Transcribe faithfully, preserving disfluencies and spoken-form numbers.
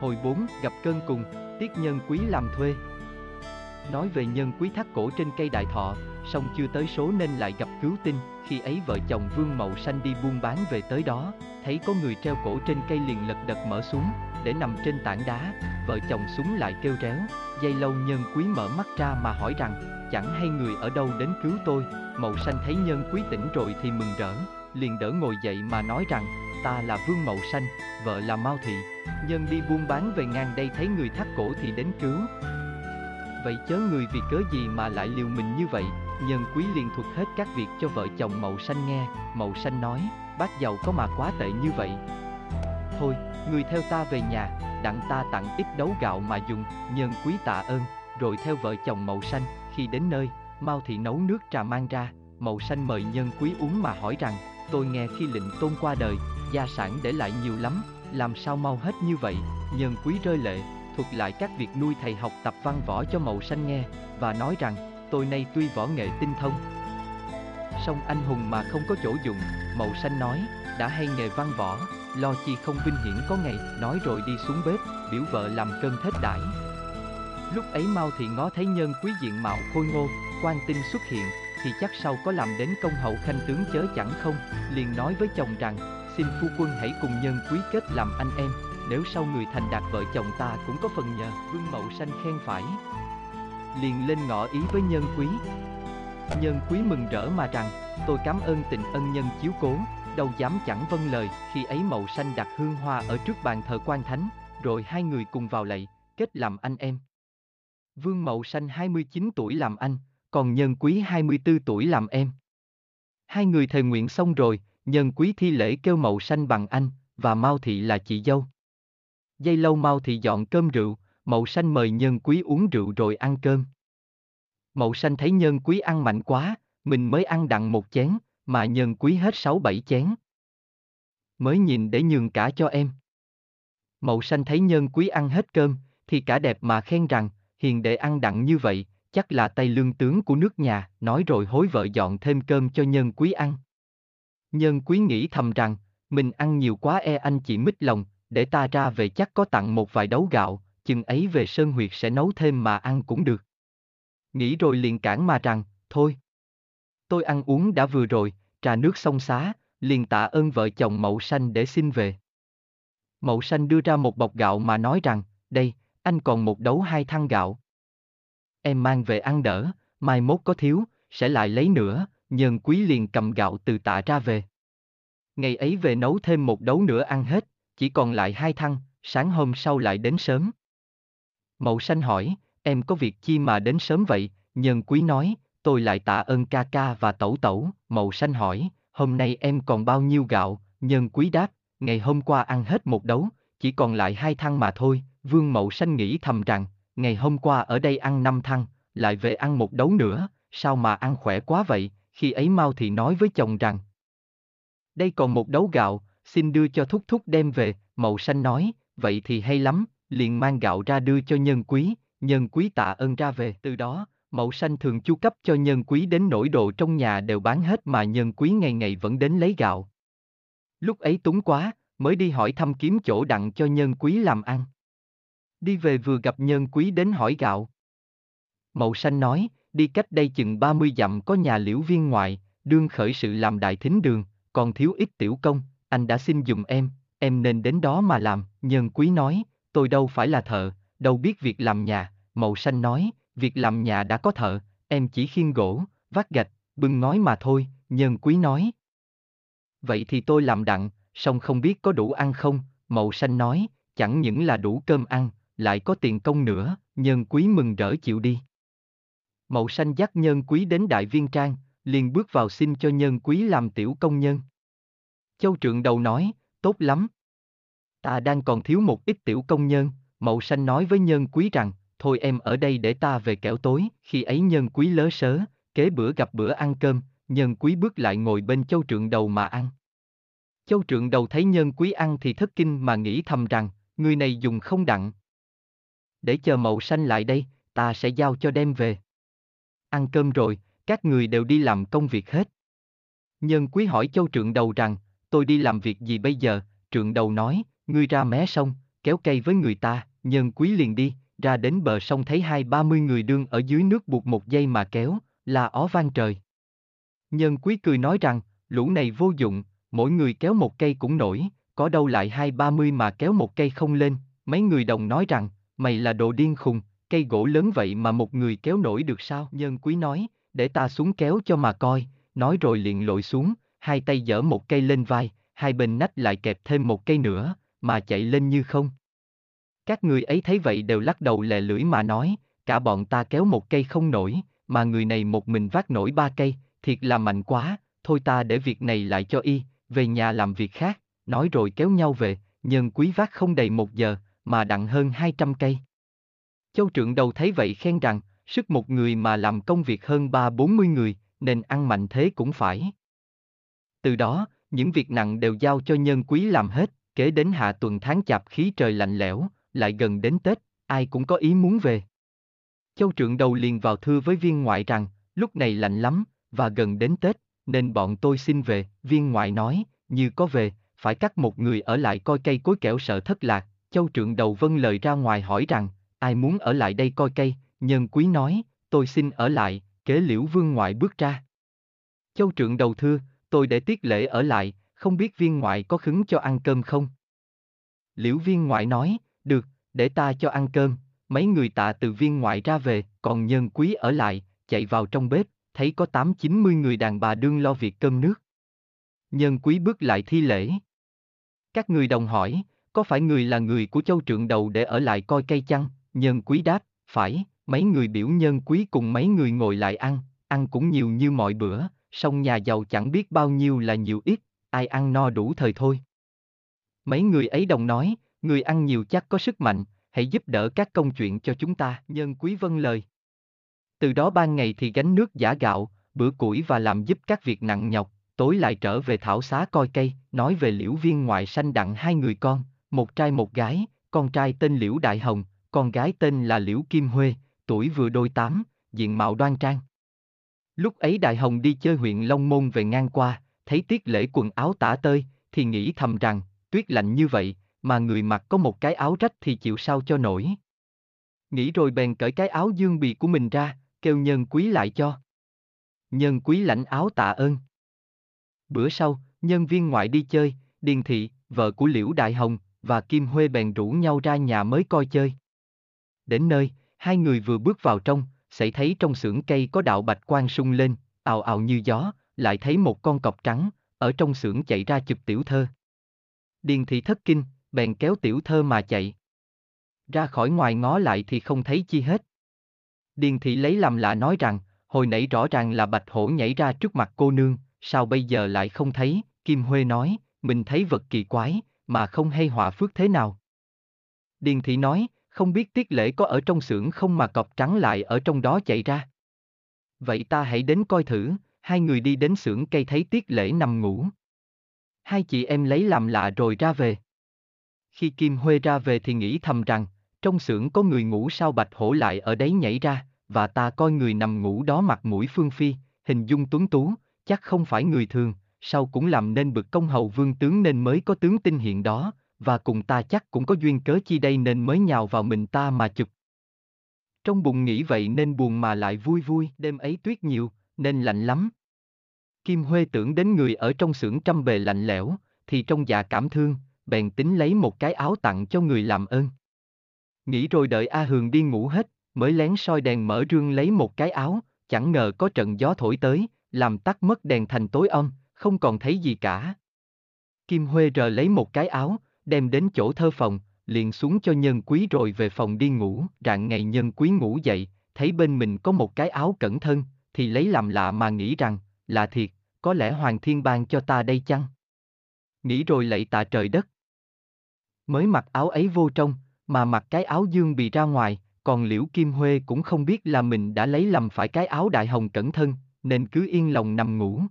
Hồi bốn, gặp cơn cùng, Tiết Nhơn Quý làm thuê. Nói về Nhân Quý thắt cổ trên cây đại thọ, song chưa tới số nên lại gặp cứu tinh. Khi ấy vợ chồng Vương Mậu Sanh đi buôn bán về tới đó, thấy có người treo cổ trên cây liền lật đật mở xuống, để nằm trên tảng đá. Vợ chồng súng lại kêu réo, giây lâu Nhân Quý mở mắt ra mà hỏi rằng, chẳng hay người ở đâu đến cứu tôi. Mậu Sanh thấy Nhân Quý tỉnh rồi thì mừng rỡ, liền đỡ ngồi dậy mà nói rằng, ta là Vương Mậu Sanh, vợ là Mao Thị Nhân đi buôn bán về ngang đây thấy người thắt cổ thì đến cứu. Vậy chớ người vì cớ gì mà lại liều mình như vậy? Nhân Quý liền thuật hết các việc cho vợ chồng Mậu Sanh nghe. Mậu Sanh nói, bác giàu có mà quá tệ như vậy. Thôi, người theo ta về nhà, đặng ta tặng ít đấu gạo mà dùng. Nhân Quý tạ ơn, rồi theo vợ chồng Mậu Sanh. Khi đến nơi, Mao Thị nấu nước trà mang ra. Mậu Sanh mời Nhân Quý uống mà hỏi rằng, tôi nghe khi Lệnh Tôn qua đời, gia sản để lại nhiều lắm, làm sao mau hết như vậy? Nhân Quý rơi lệ, thuật lại các việc nuôi thầy học tập văn võ cho Mậu Sanh nghe, và nói rằng, tôi nay tuy võ nghệ tinh thông, song anh hùng mà không có chỗ dùng. Mậu Sanh nói, đã hay nghề văn võ, lo chi không vinh hiển có ngày. Nói rồi đi xuống bếp, biểu vợ làm cơm thết đãi. Lúc ấy Mao Thị ngó thấy Nhân Quý diện mạo khôi ngô, quan tinh xuất hiện, thì chắc sau có làm đến công hậu khanh tướng chớ chẳng không, liền nói với chồng rằng, xin phu quân hãy cùng Nhân Quý kết làm anh em, nếu sau người thành đạt vợ chồng ta cũng có phần nhờ. Vương Mậu Sanh khen phải, liền lên ngỏ ý với Nhân Quý. Nhân Quý mừng rỡ mà rằng, tôi cảm ơn tình ân nhân chiếu cố, đâu dám chẳng vâng lời. Khi ấy Mậu Sanh đặt hương hoa ở trước bàn thờ quan thánh, rồi hai người cùng vào lạy, kết làm anh em. Vương Mậu Sanh hai mươi chín tuổi làm anh, còn Nhân Quý hai mươi tư tuổi làm em. Hai người thề nguyện xong rồi, Nhân Quý thi lễ kêu Mậu Sanh bằng anh, và Mao Thị là chị dâu. Giây lâu Mao Thị dọn cơm rượu, Mậu Sanh mời Nhân Quý uống rượu rồi ăn cơm. Mậu Sanh thấy Nhân Quý ăn mạnh quá, mình mới ăn đặng một chén, mà Nhân Quý hết sáu bảy chén. Mới nhìn để nhường cả cho em. Mậu Sanh thấy Nhân Quý ăn hết cơm, thì cả đẹp mà khen rằng, hiền đệ ăn đặng như vậy, chắc là tay lương tướng của nước nhà. Nói rồi hối vợ dọn thêm cơm cho Nhân Quý ăn. Nhân Quý nghĩ thầm rằng, mình ăn nhiều quá e anh chị mít lòng, để ta ra về chắc có tặng một vài đấu gạo, chừng ấy về sơn huyệt sẽ nấu thêm mà ăn cũng được. Nghĩ rồi liền cản mà rằng, thôi, tôi ăn uống đã vừa rồi, trà nước xong xá, liền tạ ơn vợ chồng Mậu Sanh để xin về. Mậu Sanh đưa ra một bọc gạo mà nói rằng, đây, anh còn một đấu hai thăng gạo. Em mang về ăn đỡ, mai mốt có thiếu, sẽ lại lấy nữa. Nhân Quý liền cầm gạo từ tạ ra về. Ngày ấy về nấu thêm một đấu nữa ăn hết, chỉ còn lại hai thăng, sáng hôm sau lại đến sớm. Mậu Sanh hỏi, em có việc chi mà đến sớm vậy? Nhân Quý nói, tôi lại tạ ơn ca ca và tẩu tẩu. Mậu Sanh hỏi, hôm nay em còn bao nhiêu gạo? Nhân Quý đáp, ngày hôm qua ăn hết một đấu, chỉ còn lại hai thăng mà thôi. Vương Mậu Sanh nghĩ thầm rằng, ngày hôm qua ở đây ăn năm thăng, lại về ăn một đấu nữa, sao mà ăn khỏe quá vậy? Khi ấy Mao Thị nói với chồng rằng, đây còn một đấu gạo, xin đưa cho thúc thúc đem về. Mậu Sanh nói, vậy thì hay lắm, liền mang gạo ra đưa cho Nhân Quý. Nhân Quý tạ ơn ra về. Từ đó, Mậu Sanh thường chu cấp cho Nhân Quý đến nỗi đồ trong nhà đều bán hết mà Nhân Quý ngày ngày vẫn đến lấy gạo. Lúc ấy túng quá, mới đi hỏi thăm kiếm chỗ đặng cho Nhân Quý làm ăn. Đi về vừa gặp Nhân Quý đến hỏi gạo. Mậu Sanh nói, đi cách đây chừng ba mươi dặm có nhà Liễu viên ngoại, đương khởi sự làm đại thính đường, còn thiếu ít tiểu công, anh đã xin dùng em, em nên đến đó mà làm. Nhân Quý nói, tôi đâu phải là thợ, đâu biết việc làm nhà. Mậu Sanh nói, việc làm nhà đã có thợ, em chỉ khiêng gỗ, vác gạch, bưng ngói mà thôi. Nhân Quý nói, vậy thì tôi làm đặng, song không biết có đủ ăn không? Mậu Sanh nói, chẳng những là đủ cơm ăn, lại có tiền công nữa. Nhân Quý mừng rỡ chịu đi. Mậu Sanh dắt Nhân Quý đến Đại Viên Trang, liền bước vào xin cho Nhân Quý làm tiểu công nhân. Châu Trượng Đầu nói, tốt lắm, ta đang còn thiếu một ít tiểu công nhân. Mậu Sanh nói với Nhân Quý rằng, thôi em ở đây để ta về kẻo tối. Khi ấy Nhân Quý lớ sớ, kế bữa gặp bữa ăn cơm, Nhân Quý bước lại ngồi bên Châu Trượng Đầu mà ăn. Châu Trượng Đầu thấy Nhân Quý ăn thì thất kinh mà nghĩ thầm rằng, người này dùng không đặng. Để chờ Mậu Sanh lại đây, ta sẽ giao cho đem về. Ăn cơm rồi, các người đều đi làm công việc hết. Nhân Quý hỏi Châu Trượng Đầu rằng, tôi đi làm việc gì bây giờ? Trượng Đầu nói, ngươi ra mé sông, kéo cây với người ta, Nhơn Quý liền đi, ra đến bờ sông thấy hai ba mươi người đương ở dưới nước buộc một dây mà kéo, là ó vang trời. Nhơn Quý cười nói rằng, lũ này vô dụng, mỗi người kéo một cây cũng nổi, có đâu lại hai ba mươi mà kéo một cây không lên. Mấy người đồng nói rằng, mày là đồ điên khùng, cây gỗ lớn vậy mà một người kéo nổi được sao? Nhơn Quý nói, để ta xuống kéo cho mà coi, nói rồi liền lội xuống, hai tay giở một cây lên vai, hai bên nách lại kẹp thêm một cây nữa, mà chạy lên như không. Các người ấy thấy vậy đều lắc đầu lè lưỡi mà nói, cả bọn ta kéo một cây không nổi, mà người này một mình vác nổi ba cây, thiệt là mạnh quá, thôi ta để việc này lại cho y, về nhà làm việc khác, nói rồi kéo nhau về. Nhơn Quý vác không đầy một giờ, mà đặng hơn hai trăm cây. Châu Trượng Đầu thấy vậy khen rằng, sức một người mà làm công việc hơn ba bốn mươi người, nên ăn mạnh thế cũng phải. Từ đó, những việc nặng đều giao cho Nhơn Quý làm hết, kế đến hạ tuần tháng chạp khí trời lạnh lẽo, lại gần đến Tết, ai cũng có ý muốn về. Châu Trượng Đầu liền vào thưa với Viên Ngoại rằng, lúc này lạnh lắm, và gần đến Tết, nên bọn tôi xin về. Viên Ngoại nói, như có về, phải cắt một người ở lại coi cây cối kẻo sợ thất lạc. Châu Trượng Đầu vâng lời ra ngoài hỏi rằng, ai muốn ở lại đây coi cây? Nhơn Quý nói, tôi xin ở lại. Kế Liễu Vương Ngoại bước ra. Châu Trượng Đầu thưa, tôi để Tiết Lễ ở lại, không biết Viên Ngoại có khứng cho ăn cơm không? Liễu Viên Ngoại nói, được, để ta cho ăn cơm. Mấy người tạ từ Viên Ngoại ra về, còn Nhơn Quý ở lại, chạy vào trong bếp, thấy có tám chín mươi người đàn bà đương lo việc cơm nước. Nhơn Quý bước lại thi lễ. Các người đồng hỏi, có phải người là người của Châu Trượng Đầu để ở lại coi cây chăng? Nhơn Quý đáp, phải. Mấy người biểu Nhơn Quý cùng mấy người ngồi lại ăn, ăn cũng nhiều như mọi bữa, song nhà giàu chẳng biết bao nhiêu là nhiều ít, ai ăn no đủ thời thôi. Mấy người ấy đồng nói, người ăn nhiều chắc có sức mạnh, hãy giúp đỡ các công chuyện cho chúng ta. Nhơn Quý vâng lời. Từ đó ban ngày thì gánh nước giã gạo, bữa củi và làm giúp các việc nặng nhọc, tối lại trở về thảo xá coi cây. Nói về Liễu Viên Ngoại sanh đặng hai người con, một trai một gái, con trai tên Liễu Đại Hồng, con gái tên là Liễu Kim Huê, tuổi vừa đôi tám, diện mạo đoan trang. Lúc ấy Đại Hồng đi chơi huyện Long Môn về ngang qua, thấy Tiết Lễ quần áo tả tơi, thì nghĩ thầm rằng, tuyết lạnh như vậy, mà người mặc có một cái áo rách thì chịu sao cho nổi. Nghĩ rồi bèn cởi cái áo dương bì của mình ra, kêu Nhơn Quý lại cho. Nhơn Quý lãnh áo tạ ơn. Bữa sau, Nhân Viên Ngoại đi chơi, Điền Thị, vợ của Liễu Đại Hồng, và Kim Huê bèn rủ nhau ra nhà mới coi chơi. Đến nơi, hai người vừa bước vào trong, sẽ thấy trong xưởng cây có đạo bạch quang sung lên, ào ào như gió, lại thấy một con cọp trắng, ở trong xưởng chạy ra chụp Tiểu Thơ. Điền Thị thất kinh, bèn kéo Tiểu Thơ mà chạy. Ra khỏi ngoài ngó lại thì không thấy chi hết. Điền Thị lấy làm lạ nói rằng, hồi nãy rõ ràng là bạch hổ nhảy ra trước mặt cô nương, sao bây giờ lại không thấy? Kim Huê nói, mình thấy vật kỳ quái, mà không hay họa phước thế nào. Điền Thị nói, không biết Tiết Lễ có ở trong xưởng không mà cọp trắng lại ở trong đó chạy ra. Vậy ta hãy đến coi thử. Hai người đi đến xưởng cây thấy Tiết Lễ nằm ngủ. Hai chị em lấy làm lạ rồi ra về. Khi Kim Huê ra về thì nghĩ thầm rằng, trong xưởng có người ngủ sao bạch hổ lại ở đấy nhảy ra, và ta coi người nằm ngủ đó mặt mũi phương phi, hình dung tuấn tú, chắc không phải người thường, sau cũng làm nên bực công hầu vương tướng nên mới có tướng Tinh hiện đó, và cùng ta chắc cũng có duyên cớ chi đây nên mới nhào vào mình ta mà chụp. Trong bụng nghĩ vậy nên buồn mà lại vui vui. Đêm ấy tuyết nhiều nên lạnh lắm. Kim Huê tưởng đến người ở trong xưởng trăm bề lạnh lẽo, thì trong dạ cảm thương, bèn tính lấy một cái áo tặng cho người làm ơn. Nghĩ rồi đợi A Hường đi ngủ hết, mới lén soi đèn mở rương lấy một cái áo, chẳng ngờ có trận gió thổi tới, làm tắt mất đèn thành tối om, không còn thấy gì cả. Kim Huê rờ lấy một cái áo, đem đến chỗ Thơ phòng, liền xuống cho Nhơn Quý rồi về phòng đi ngủ. Rạng ngày Nhơn Quý ngủ dậy, thấy bên mình có một cái áo cẩn thân, thì lấy làm lạ mà nghĩ rằng, lạ thiệt, có lẽ Hoàng Thiên ban cho ta đây chăng? Nghĩ rồi lạy tạ trời đất. Mới mặc áo ấy vô trong, mà mặc cái áo dương bì ra ngoài, còn Liễu Kim Huê cũng không biết là mình đã lấy lầm phải cái áo Đại Hồng cẩn thân, nên cứ yên lòng nằm ngủ.